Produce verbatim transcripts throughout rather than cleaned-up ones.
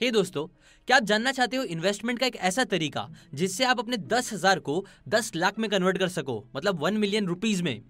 हे hey दोस्तों, क्या आप जानना चाहते हो इन्वेस्टमेंट का एक ऐसा तरीका जिससे आप अपने दस हज़ार को दस लाख में कन्वर्ट कर सको, मतलब वन मिलियन रुपीस में?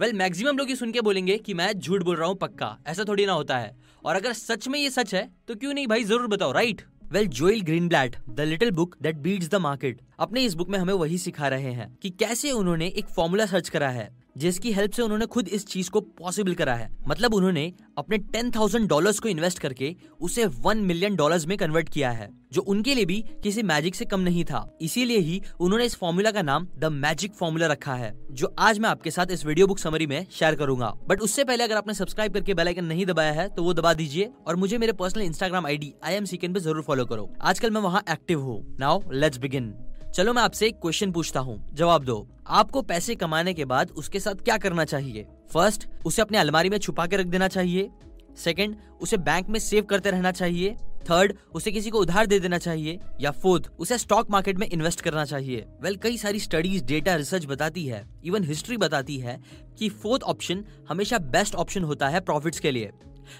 वेल well, मैक्सिमम लोग ये सुन के बोलेंगे कि मैं झूठ बोल रहा हूँ पक्का, ऐसा थोड़ी ना होता है। और अगर सच में ये सच है तो क्यों नहीं भाई, जरूर बताओ, right? Well Joel Greenblatt the little book that beats the market अपने इस बुक में हमें वही सिखा रहे हैं कि कैसे उन्होंने एक फॉर्मूला सर्च करा है जिसकी हेल्प से उन्होंने खुद इस चीज को पॉसिबल करा है। मतलब उन्होंने अपने टेन थाउजेंड डॉलर्स को इन्वेस्ट करके उसे वन मिलियन डॉलर्स में कन्वर्ट किया है, जो उनके लिए भी किसी मैजिक से कम नहीं था। इसीलिए ही उन्होंने इस फॉर्मूला का नाम द मैजिक फॉर्मूला रखा है, जो आज मैं आपके साथ इस वीडियो बुक समरी में शेयर करूंगा। बट उससे पहले अगर आपने सब्सक्राइब करके बेल आइकन नहीं दबाया है तो वो दबा दीजिए, और मुझे मेरे personal Instagram ID I am सीकेन पे जरूर फॉलो करो। आजकल मैं वहाँ एक्टिव हूँ। Now let's begin. चलो मैं आपसे एक क्वेश्चन पूछता हूँ, जवाब दो। आपको पैसे कमाने के बाद उसके साथ क्या करना चाहिए? फर्स्ट, उसे अपने अलमारी में छुपा के रख देना चाहिए। सेकंड, उसे बैंक में सेव करते रहना चाहिए। थर्ड, उसे किसी को उधार दे देना चाहिए। या फोर्थ, उसे स्टॉक मार्केट में इन्वेस्ट करना चाहिए। वेल well, कई सारी स्टडीज, डेटा, रिसर्च बताती है, इवन हिस्ट्री बताती है कि फोर्थ ऑप्शन हमेशा बेस्ट ऑप्शन होता है प्रॉफिट्स के लिए,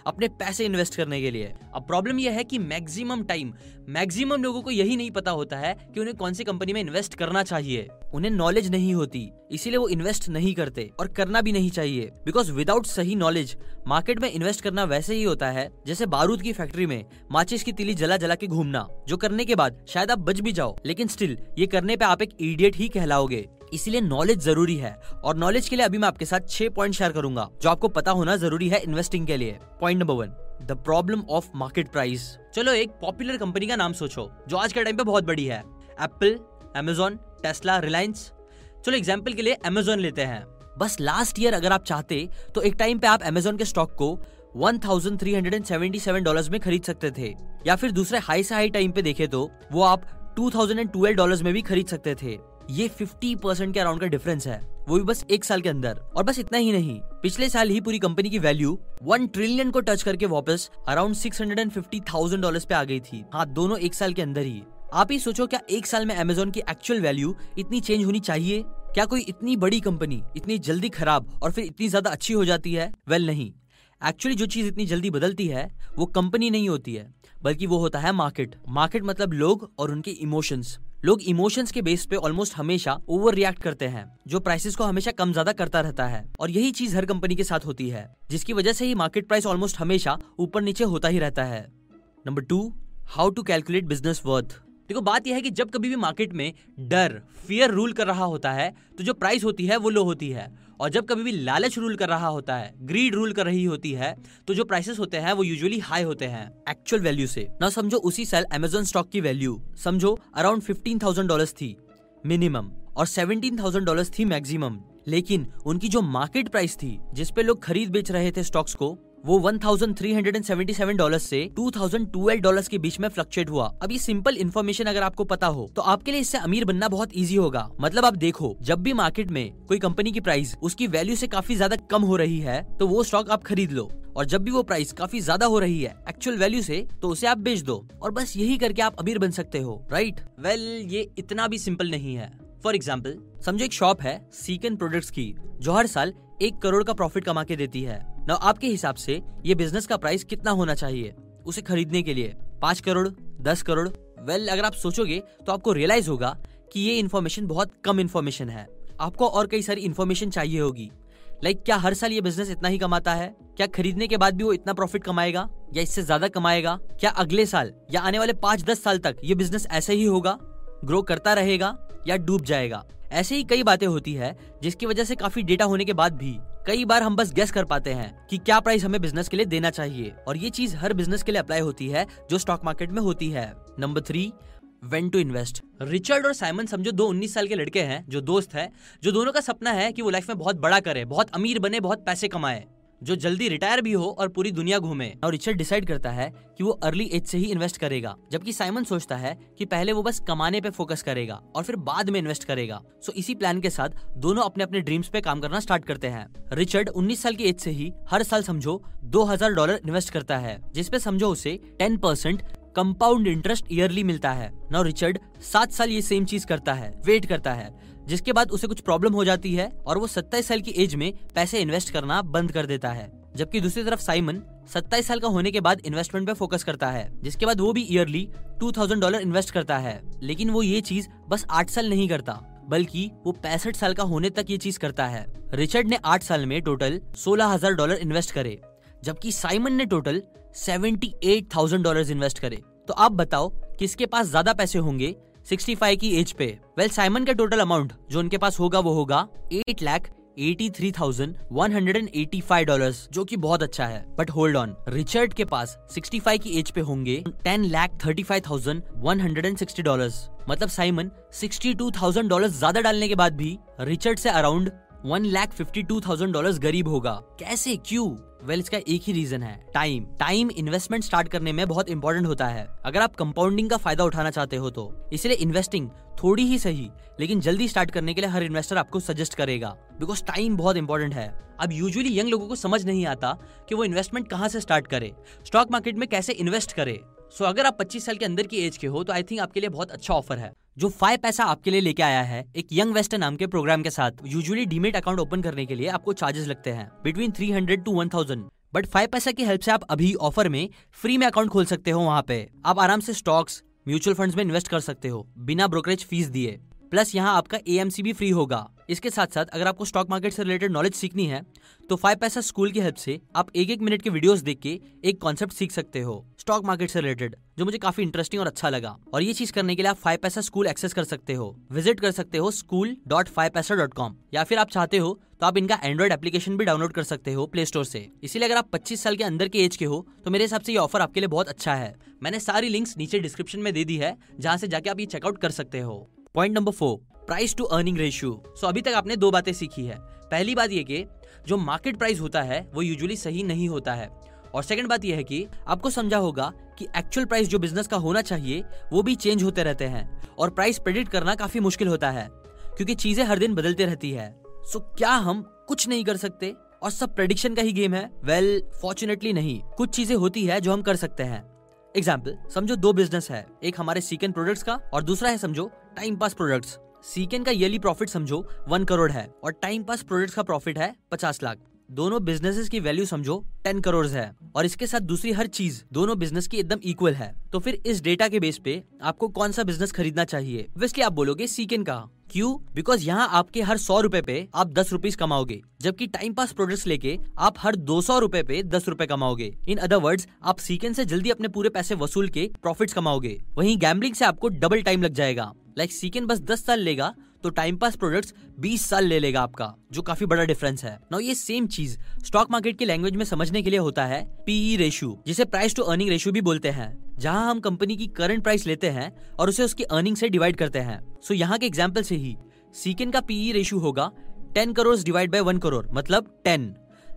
अपने पैसे इन्वेस्ट करने के लिए। अब प्रॉब्लम यह है कि मैक्सिमम टाइम मैक्सिमम लोगों को यही नहीं पता होता है कि उन्हें कौन सी कंपनी में इन्वेस्ट करना चाहिए। उन्हें नॉलेज नहीं होती, इसीलिए वो इन्वेस्ट नहीं करते, और करना भी नहीं चाहिए। बिकॉज विदाउट सही नॉलेज मार्केट में इन्वेस्ट करना वैसे ही होता है जैसे बारूद की फैक्ट्री में माचिस की तिली जला जला के घूमना, जो करने के बाद शायद आप बच भी जाओ, लेकिन स्टिल ये करने पे आप एक इडियट ही कहलाओगे। इसीलिए नॉलेज जरूरी है, और नॉलेज के लिए अभी मैं आपके साथ छह पॉइंट शेयर करूंगा जो आपको पता होना जरूरी है इन्वेस्टिंग के लिए। Point number one, the problem of market price. चलो एक पॉपुलर कंपनी का नाम सोचो जो आज के टाइम पे बहुत बड़ी है, एप्पल, अमेजोन, टेस्ला, रिलायंस। चलो एग्जाम्पल के लिए अमेजोन लेते हैं। बस लास्ट ईयर अगर आप चाहते तो एक टाइम पे आप अमेजोन के स्टॉक को एक हज़ार तीन सौ सतहत्तर डॉलर्स में खरीद सकते थे, या फिर दूसरे हाई से हाई टाइम पे देखे तो वो आप दो हज़ार बारह डॉलर्स में भी खरीद सकते थे। ये पचास परसेंट के अराउंड का डिफरेंस है, वो भी बस एक साल के अंदर। और बस इतना ही नहीं, पिछले साल ही पूरी कंपनी की वैल्यू वन ट्रिलियन को टच करके वापस अराउंड छह लाख पचास हज़ार डॉलर्स पे आ गई थी। हाँ, दोनों एक साल के अंदर ही। आप ही सोचो, क्या एक साल में अमेजोन की एक्चुअल वैल्यू इतनी चेंज होनी चाहिए? क्या कोई इतनी बड़ी कंपनी इतनी जल्दी खराब और फिर इतनी ज्यादा अच्छी हो जाती है? वेल नहीं, एक्चुअली जो चीज इतनी जल्दी बदलती है वो कंपनी नहीं होती है, बल्कि वो होता है मार्केट। मार्केट मतलब लोग और उनके इमोशंस। लोग इमोशंस के बेस पे ऑलमोस्ट हमेशा ओवर रिएक्ट करते हैं, जो प्राइसेस को हमेशा कम ज्यादा करता रहता है। और यही चीज हर कंपनी के साथ होती है, जिसकी वजह से ही मार्केट प्राइस ऑलमोस्ट हमेशा ऊपर नीचे होता ही रहता है। Number two, how to calculate business worth. देखो बात यह है कि जब कभी भी मार्केट में डर, फियर रूल कर रहा होता है तो जो प्राइस होती है वो लो होती है, और जब कभी भी लालच रूल कर रहा होता है, ग्रीड रूल कर रही होती है, तो जो प्राइसेस होते हैं वो यूजुअली हाई होते हैं एक्चुअल वैल्यू से। ना समझो उसी साल अमेजोन स्टॉक की वैल्यू समझो अराउंड पंद्रह हज़ार डॉलर्स थी मिनिमम, और सत्रह हज़ार डॉलर्स थी मैक्सिमम, लेकिन उनकी जो मार्केट प्राइस थी जिसपे लोग खरीद बेच रहे थे स्टॉक्स को, वो एक हज़ार तीन सौ सतहत्तर डॉलर्स से दो हज़ार बारह डॉलर्स के बीच में फ्लक्चुएट हुआ। अब ये सिंपल इन्फॉर्मेशन अगर आपको पता हो तो आपके लिए इससे अमीर बनना बहुत इजी होगा। मतलब आप देखो, जब भी मार्केट में कोई कंपनी की प्राइस उसकी वैल्यू से काफी ज्यादा कम हो रही है तो वो स्टॉक आप खरीद लो, और जब भी वो प्राइस काफी ज्यादा हो रही है एक्चुअल वैल्यू से तो उसे आप बेच दो, और बस यही करके आप अमीर बन सकते हो, राइट? वेल ये इतना भी सिंपल नहीं है। फॉर एग्जाम्पल समझो एक शॉप है सीकन प्रोडक्ट्स की, जो हर साल एक करोड़ का प्रॉफिट कमा के देती है। ना आपके हिसाब से ये बिजनेस का प्राइस कितना होना चाहिए उसे खरीदने के लिए? पाँच करोड़, दस करोड़? वेल अगर आप सोचोगे तो आपको रियलाइज होगा कि ये इन्फॉर्मेशन बहुत कम इन्फॉर्मेशन है। आपको और कई सारी इन्फॉर्मेशन चाहिए होगी, लाइक क्या हर साल ये बिजनेस इतना ही कमाता है? क्या खरीदने के बाद भी वो इतना प्रॉफिट कमाएगा या इससे ज्यादा कमाएगा? क्या अगले साल या आने वाले पाँच दस साल तक ये बिजनेस ऐसे ही होगा, ग्रो करता रहेगा या डूब जाएगा? ऐसे ही कई बातें होती है जिसकी वजह से काफी डेटा होने के बाद भी कई बार हम बस गेस कर पाते हैं कि क्या प्राइस हमें बिजनेस के लिए देना चाहिए, और ये चीज हर बिजनेस के लिए अप्लाई होती है जो स्टॉक मार्केट में होती है। Number three, when to invest. Richard और साइमन समझो दो उन्नीस साल के लड़के हैं जो दोस्त हैं, जो दोनों का सपना है कि वो लाइफ में बहुत बड़ा करे, बहुत अमीर बने, बहुत पैसे कमाए, जो जल्दी रिटायर भी हो और पूरी दुनिया घूमे। और रिचर्ड डिसाइड करता है कि वो अर्ली एज से ही इन्वेस्ट करेगा, जबकि साइमन सोचता है कि पहले वो बस कमाने पे फोकस करेगा और फिर बाद में इन्वेस्ट करेगा। सो इसी प्लान के साथ दोनों अपने अपने ड्रीम्स पे काम करना स्टार्ट करते हैं। रिचर्ड उन्नीस साल की एज से ही हर साल समझो दो हज़ार डॉलर इन्वेस्ट करता है, जिसपे समझो उसे ten percent compound interest yearly मिलता है। नाउ रिचर्ड सात साल ये सेम चीज करता है, वेट करता है, जिसके बाद उसे कुछ प्रॉब्लम हो जाती है और वो सत्ताईस साल की एज में पैसे इन्वेस्ट करना बंद कर देता है। जबकि दूसरी तरफ साइमन सत्ताईस साल का होने के बाद इन्वेस्टमेंट पे फोकस करता है, जिसके बाद वो भी ईयरली दो हज़ार डॉलर इन्वेस्ट करता है। लेकिन वो ये चीज बस आठ साल नहीं करता, बल्कि वो पैंसठ साल का होने तक ये चीज करता है। रिचर्ड ने आठ साल में टोटल सोलह हज़ार डॉलर इन्वेस्ट करे, जबकि साइमन ने टोटल अठहत्तर हज़ार डॉलर इन्वेस्ट करे। तो आप बताओ किसके पास ज्यादा पैसे होंगे पैंसठ की एज पे? वेल well, साइमन का टोटल अमाउंट जो उनके पास होगा वो होगा eight lakh eighty three thousand one hundred and eighty five dollar, जो कि बहुत अच्छा है। बट होल्ड ऑन, रिचर्ड के पास पैंसठ की एज पे होंगे ten lakh thirty five thousand one hundred and sixty dollar. मतलब Simon sixty two thousand dollar ज्यादा डालने के बाद भी रिचर्ड से around one lakh fifty two thousand dollar गरीब होगा। कैसे, क्यों? वेल well, इसका एक ही रीजन है, टाइम। टाइम इन्वेस्टमेंट स्टार्ट करने में बहुत इंपॉर्टेंट होता है, अगर आप कंपाउंडिंग का फायदा उठाना चाहते हो तो। इसलिए इन्वेस्टिंग थोड़ी ही सही लेकिन जल्दी स्टार्ट करने के लिए हर इन्वेस्टर आपको सजेस्ट करेगा, बिकॉज टाइम बहुत इंपॉर्टेंट है। अब यूजुअली यंग लोगों को समझ नहीं आता कि वो इन्वेस्टमेंट कहाँ से स्टार्ट करे, स्टॉक मार्केट में कैसे इन्वेस्ट करे। सो so, अगर आप पच्चीस साल के अंदर की एज के हो तो आई थिंक आपके लिए बहुत अच्छा ऑफर है जो फाइव पैसा आपके लिए लेके आया है एक यंग वेस्टर नाम के प्रोग्राम के साथ। यूजुअली डीमेट अकाउंट ओपन करने के लिए आपको चार्जेस लगते हैं between three hundred to one thousand, but five paisa की हेल्प से आप अभी ऑफर में फ्री में अकाउंट खोल सकते हो। वहाँ पे आप आराम से स्टॉक्स, म्यूचुअल फंड्स में इन्वेस्ट कर सकते हो बिना ब्रोकरेज फीस दिए। प्लस यहाँ आपका ए एम सी भी फ्री होगा। इसके साथ साथ अगर आपको स्टॉक मार्केट से रिलेटेड नॉलेज सीखनी है तो फाइव पैसा स्कूल की हेल्प से आप एक एक मिनट के वीडियोस देख के एक कॉन्सेप्ट सीख सकते हो स्टॉक मार्केट से रिलेटेड, जो मुझे काफी इंटरेस्टिंग और अच्छा लगा। और ये चीज करने के लिए आप फाइव पैसा स्कूल एक्सेस कर सकते हो। विजिट कर सकते हो school dot five paisa dot com, या फिर आप चाहते हो तो आप इनका एंड्रॉइड एप्लीकेशन भी डाउनलोड कर सकते हो प्ले स्टोर से। इसीलिए अगर आप पच्चीस साल के अंदर के एज के हो तो मेरे हिसाब से ये ऑफर आपके लिए बहुत अच्छा है। मैंने सारी लिंक्स नीचे डिस्क्रिप्शन में दे दी है, जहाँ से जाके आप ये चेकआउट कर सकते हो। Point number four, price to earning ratio. So अभी तक आपने दो बातें सीखी है। पहली बात ये कि जो मार्केट प्राइस होता है वो यूजुअली सही नहीं होता है, और सेकंड बात ये है कि आपको समझा होगा कि एक्चुअल प्राइस जो बिजनेस का होना चाहिए वो भी चेंज होते रहते हैं, और प्राइस प्रेडिक्ट करना काफी मुश्किल होता है क्योंकि चीजें हर दिन बदलती रहती है। सो क्या हम कुछ नहीं कर सकते और सब प्रेडिक्शन का ही गेम है? वेल फॉर्चुनेटली नहीं, कुछ चीजें होती है जो हम कर सकते हैं। एग्जाम्पल समझो दो बिजनेस है, एक हमारे सीकेन प्रोडक्ट्स का और दूसरा है समझो टाइम पास प्रोडक्ट्स। सीकेन का ईयरली प्रॉफिट समझो वन करोड़ है और टाइम पास प्रोडक्ट्स का प्रॉफिट है पचास लाख। दोनों बिजनेसेस की वैल्यू समझो दस करोड़ है, और इसके साथ दूसरी हर चीज दोनों बिजनेस की एकदम इक्वल है। तो फिर इस डेटा के बेस पे आपको कौन सा बिजनेस खरीदना चाहिए? इसलिए आप बोलोगे सीकेन का। क्यों? बिकॉज यहाँ आपके हर सौ रूपए पे आप दस रुपीज कमाओगे, जबकि टाइम पास प्रोडक्ट्स लेके आप हर दो सौ रूपए पे दस रूपए कमाओगे। इन अदर वर्ड्स आप सीकेन से जल्दी अपने पूरे पैसे वसूल के प्रॉफिट्स कमाओगे। वहीं गैम्बलिंग से आपको डबल टाइम लग जाएगा। लाइक like, सीकेन बस दस साल लेगा तो टाइम पास प्रोडक्ट्स बीस साल ले लेगा आपका, जो काफी बड़ा डिफरेंस है। नाउ ये सेम चीज स्टॉक मार्केट की लैंग्वेज में समझने के लिए होता है पीई रेशियो, जिसे प्राइस टू अर्निंग रेशियो भी बोलते हैं, जहां हम कंपनी की करंट प्राइस लेते हैं और उसे उसकी अर्निंग से डिवाइड करते हैं। सो so, यहाँ के एग्जाम्पल से ही सीकेन का पीई रेशियो होगा दस करोड़ डिवाइड बाय एक करोड़, मतलब दस,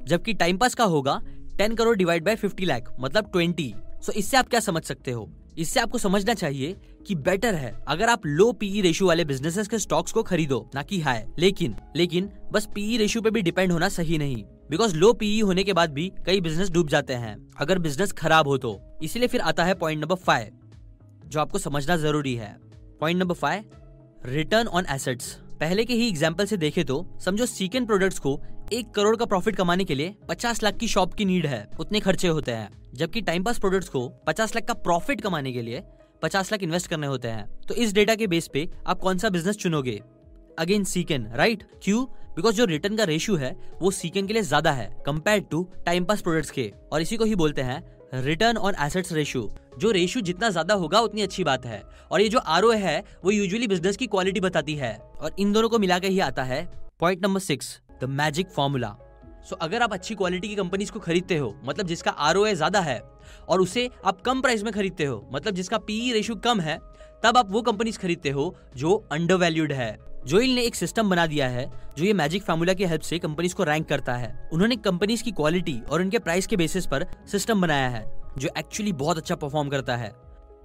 जबकि टाइम पास का होगा दस करोड़ डिवाइड बाय पचास लाख, मतलब बीस। सो so, इससे आप क्या समझ सकते हो? इससे आपको समझना चाहिए कि बेटर है अगर आप लो पीई रेशियो वाले बिजनेसेस के स्टॉक्स को खरीदो, ना कि हाई। लेकिन लेकिन बस पीई रेशियो पे भी डिपेंड होना सही नहीं, बिकॉज लो पीई होने के बाद भी कई बिजनेस डूब जाते हैं अगर बिजनेस खराब हो तो। इसीलिए फिर आता है पॉइंट नंबर फाइव, जो आपको समझना जरूरी है। Point number five, return on assets. पहले के ही एग्जाम्पल से देखे तो समझो सीकेन प्रोडक्ट्स को एक करोड़ का प्रॉफिट कमाने के लिए पचास लाख की शॉप की नीड है, उतने खर्चे होते हैं, जबकि टाइम पास प्रोडक्ट्स को पचास लाख का प्रॉफिट कमाने के लिए पचास लाख इन्वेस्ट करने होते हैं। तो इस डेटा के बेस पे आप कौन सा बिजनेस चुनोगे? Again सीकेन, right? क्यों? बिकॉज जो रिटर्न का रेशियो है वो सीकेन के लिए ज्यादा है compare to time pass products के, और इसी को ही बोलते हैं रिटर्न ऑन एसेट्स रेशियो। जो रेशियो जितना ज्यादा होगा उतनी अच्छी बात है, और ये जो आर ओ आई है वो यूजुअली बिजनेस की क्वालिटी बताती है, और इन दोनों को मिलाकर ही आता है point number six, the magic formula. So अगर आप अच्छी क्वालिटी की कंपनीज को खरीदते हो, मतलब जिसका आर ओ आई ज्यादा है, और उसे आप कम प्राइस में खरीदते हो, मतलब जिसका पीई रेशियो कम है, तब आप वो कंपनीज खरीदते हो जो अंडरवैल्यूड है। जोएल ने एक सिस्टम बना दिया है जो ये मैजिक फॉर्मूला की हेल्प से कंपनीज को रैंक करता है। उन्होंने कंपनीज की क्वालिटी और उनके प्राइस के बेसिस पर सिस्टम बनाया है जो एक्चुअली बहुत अच्छा परफॉर्म करता है।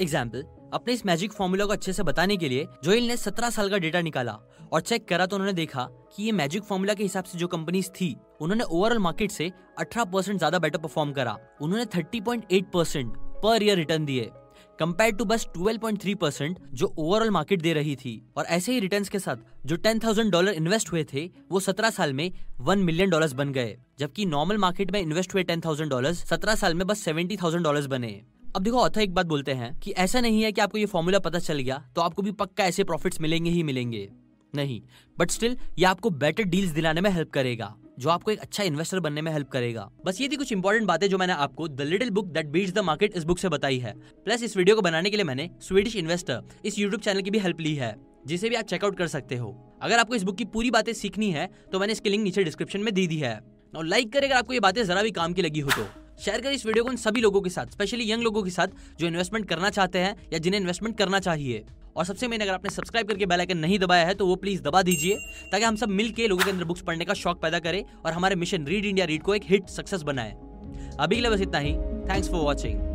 एग्जाम्पल, अपने इस मैजिक फॉर्मूला को अच्छे से बताने के लिए जोएल ने सत्रह साल का डेटा निकाला और चेक करा, तो उन्होंने देखा कि ये मैजिक फॉर्मूला के हिसाब से जो कंपनीज थी उन्होंने ओवरऑल मार्केट से अठारह परसेंट ज्यादा बेटर परफॉर्म करा। उन्होंने तीस पॉइंट आठ परसेंट पर ईयर रिटर्न दिए कंपेयर टू बस ट्वेल्व पॉइंट थ्री परसेंट जो ओवरऑल मार्केट दे रही थी। और ऐसे ही रिटर्न्स के साथ जो टेन थाउजेंड डॉलर इन्वेस्ट हुए थे वो सत्रह साल में वन मिलियन डॉलर्स बन गए, जबकि नॉर्मल मार्केट में इन्वेस्ट हुए टेन थाउजेंड डॉलर्स सत्रह साल में बस सेवेंटी थाउजेंड डॉलर्स बने। अब देखो ऑथर एक बात बोलते हैं कि ऐसा नहीं है कि आपको ये फॉर्मूला पता चल गया तो आपको भी पक्का ऐसे प्रॉफिट्स मिलेंगे ही मिलेंगे, नहीं, बट स्टिल ये आपको बेटर डील्स दिलाने में हेल्प करेगा, जो आपको एक अच्छा इन्वेस्टर बनने में हेल्प करेगा। बस ये थी कुछ इंपॉर्टेंट बातें जो मैंने आपको the little book that beats the market इस बुक से बताई है। प्लस इस वीडियो को बनाने के लिए मैंने स्वीडिश इन्वेस्टर इस यूट्यूब चैनल की भी हेल्प ली है, जिसे भी आप चेकआउट कर सकते हो। अगर आपको इस बुक की पूरी बातें सीखनी है तो मैंने इसकी लिंक नीचे डिस्क्रिप्शन में दी दी है। और लाइक करें अगर आपको ये बातें जरा भी काम की लगी हो तो। शेयर करें इस वीडियो को उन सभी लोगों के साथ, स्पेशली यंग लोगों के साथ जो इन्वेस्टमेंट करना चाहते हैं या जिन्हें इन्वेस्टमेंट करना चाहिए। और सबसे मेन, अगर आपने सब्सक्राइब करके बेल आइकन नहीं दबाया है तो वो प्लीज दबा दीजिए, ताकि हम सब मिलके लोगों के अंदर बुक्स पढ़ने का शौक पैदा करें और हमारे मिशन रीड इंडिया रीड को एक हिट सक्सेस बनाए। अभी के लिए बस इतना ही। Thanks for watching.